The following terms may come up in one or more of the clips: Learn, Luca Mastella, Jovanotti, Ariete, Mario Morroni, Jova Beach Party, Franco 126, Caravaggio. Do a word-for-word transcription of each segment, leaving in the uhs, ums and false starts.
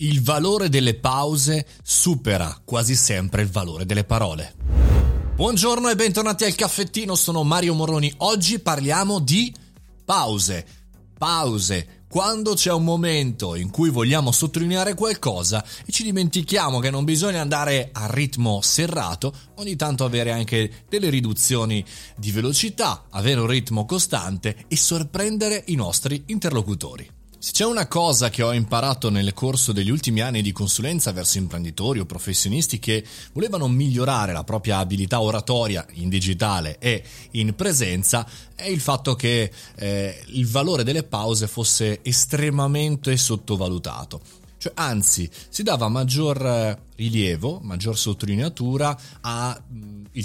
Il valore delle pause supera quasi sempre il valore delle parole. Buongiorno e bentornati al caffettino, sono Mario Morroni. Oggi parliamo di pause. Pause. Quando c'è un momento in cui vogliamo sottolineare qualcosa e ci dimentichiamo che non bisogna andare a ritmo serrato, ogni tanto avere anche delle riduzioni di velocità, avere un ritmo costante e sorprendere i nostri interlocutori. Se c'è una cosa che ho imparato nel corso degli ultimi anni di consulenza verso imprenditori o professionisti che volevano migliorare la propria abilità oratoria in digitale e in presenza, è il fatto che eh, il valore delle pause fosse estremamente sottovalutato. Cioè, anzi, si dava maggior rilievo, maggior sottolineatura al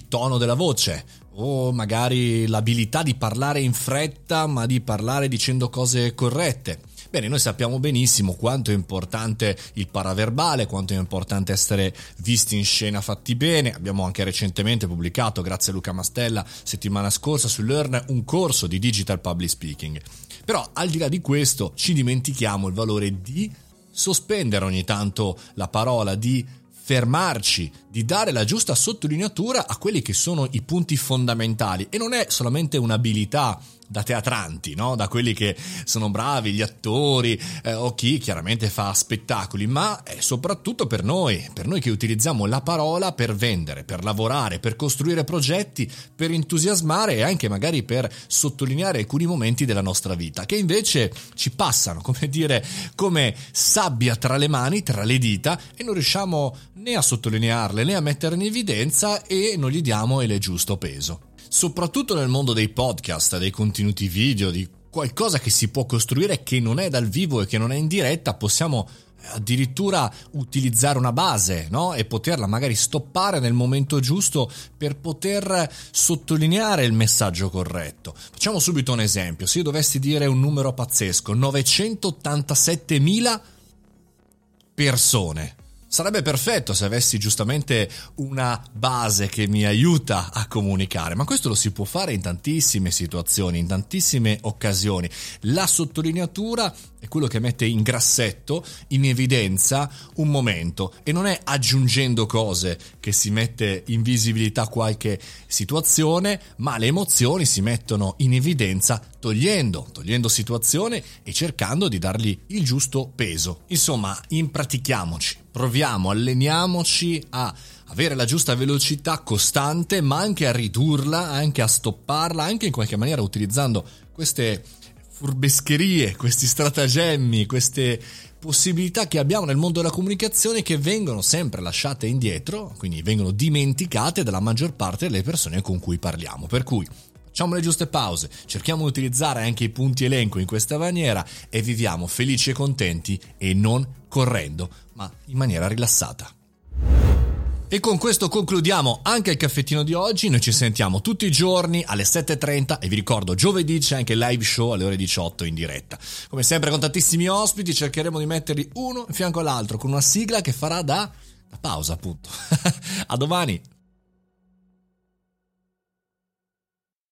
tono della voce, o magari l'abilità di parlare in fretta, ma di parlare dicendo cose corrette. Bene, noi sappiamo benissimo quanto è importante il paraverbale, quanto è importante essere visti in scena fatti bene. Abbiamo anche recentemente pubblicato, grazie a Luca Mastella, settimana scorsa su Learn, un corso di digital public speaking. Però, al di là di questo, ci dimentichiamo il valore di sospendere ogni tanto la parola, di fermarci, di dare la giusta sottolineatura a quelli che sono i punti fondamentali. E non è solamente un'abilità da teatranti, no? Da quelli che sono bravi, gli attori eh, o chi chiaramente fa spettacoli, ma è soprattutto per noi, per noi che utilizziamo la parola per vendere, per lavorare, per costruire progetti, per entusiasmare e anche magari per sottolineare alcuni momenti della nostra vita, che invece ci passano, come dire, come sabbia tra le mani, tra le dita, e non riusciamo né a sottolinearle né a mettere in evidenza e non gli diamo il giusto peso. Soprattutto nel mondo dei podcast, dei contenuti video, di qualcosa che si può costruire che non è dal vivo e che non è in diretta, possiamo addirittura utilizzare una base, no? E poterla magari stoppare nel momento giusto per poter sottolineare il messaggio corretto. Facciamo subito un esempio. Se io dovessi dire un numero pazzesco, novecentottantasettemila persone. Sarebbe perfetto se avessi giustamente una base che mi aiuta a comunicare, ma questo lo si può fare in tantissime situazioni, in tantissime occasioni. La sottolineatura è quello che mette in grassetto, in evidenza, un momento, e non è aggiungendo cose che si mette in visibilità qualche situazione, ma le emozioni si mettono in evidenza togliendo, togliendo situazione e cercando di dargli il giusto peso. Insomma, impratichiamoci. Proviamo, alleniamoci a avere la giusta velocità costante, ma anche a ridurla, anche a stopparla, anche in qualche maniera utilizzando queste furbescherie, questi stratagemmi, queste possibilità che abbiamo nel mondo della comunicazione che vengono sempre lasciate indietro, quindi vengono dimenticate dalla maggior parte delle persone con cui parliamo. Per cui facciamo le giuste pause, cerchiamo di utilizzare anche i punti elenco in questa maniera e viviamo felici e contenti e non correndo, ma in maniera rilassata. E con questo concludiamo anche il caffettino di oggi. Noi ci sentiamo tutti i giorni alle sette e trenta e vi ricordo, giovedì c'è anche live show alle ore diciotto in diretta. Come sempre con tantissimi ospiti, cercheremo di metterli uno in fianco all'altro con una sigla che farà da, da pausa, appunto. A domani!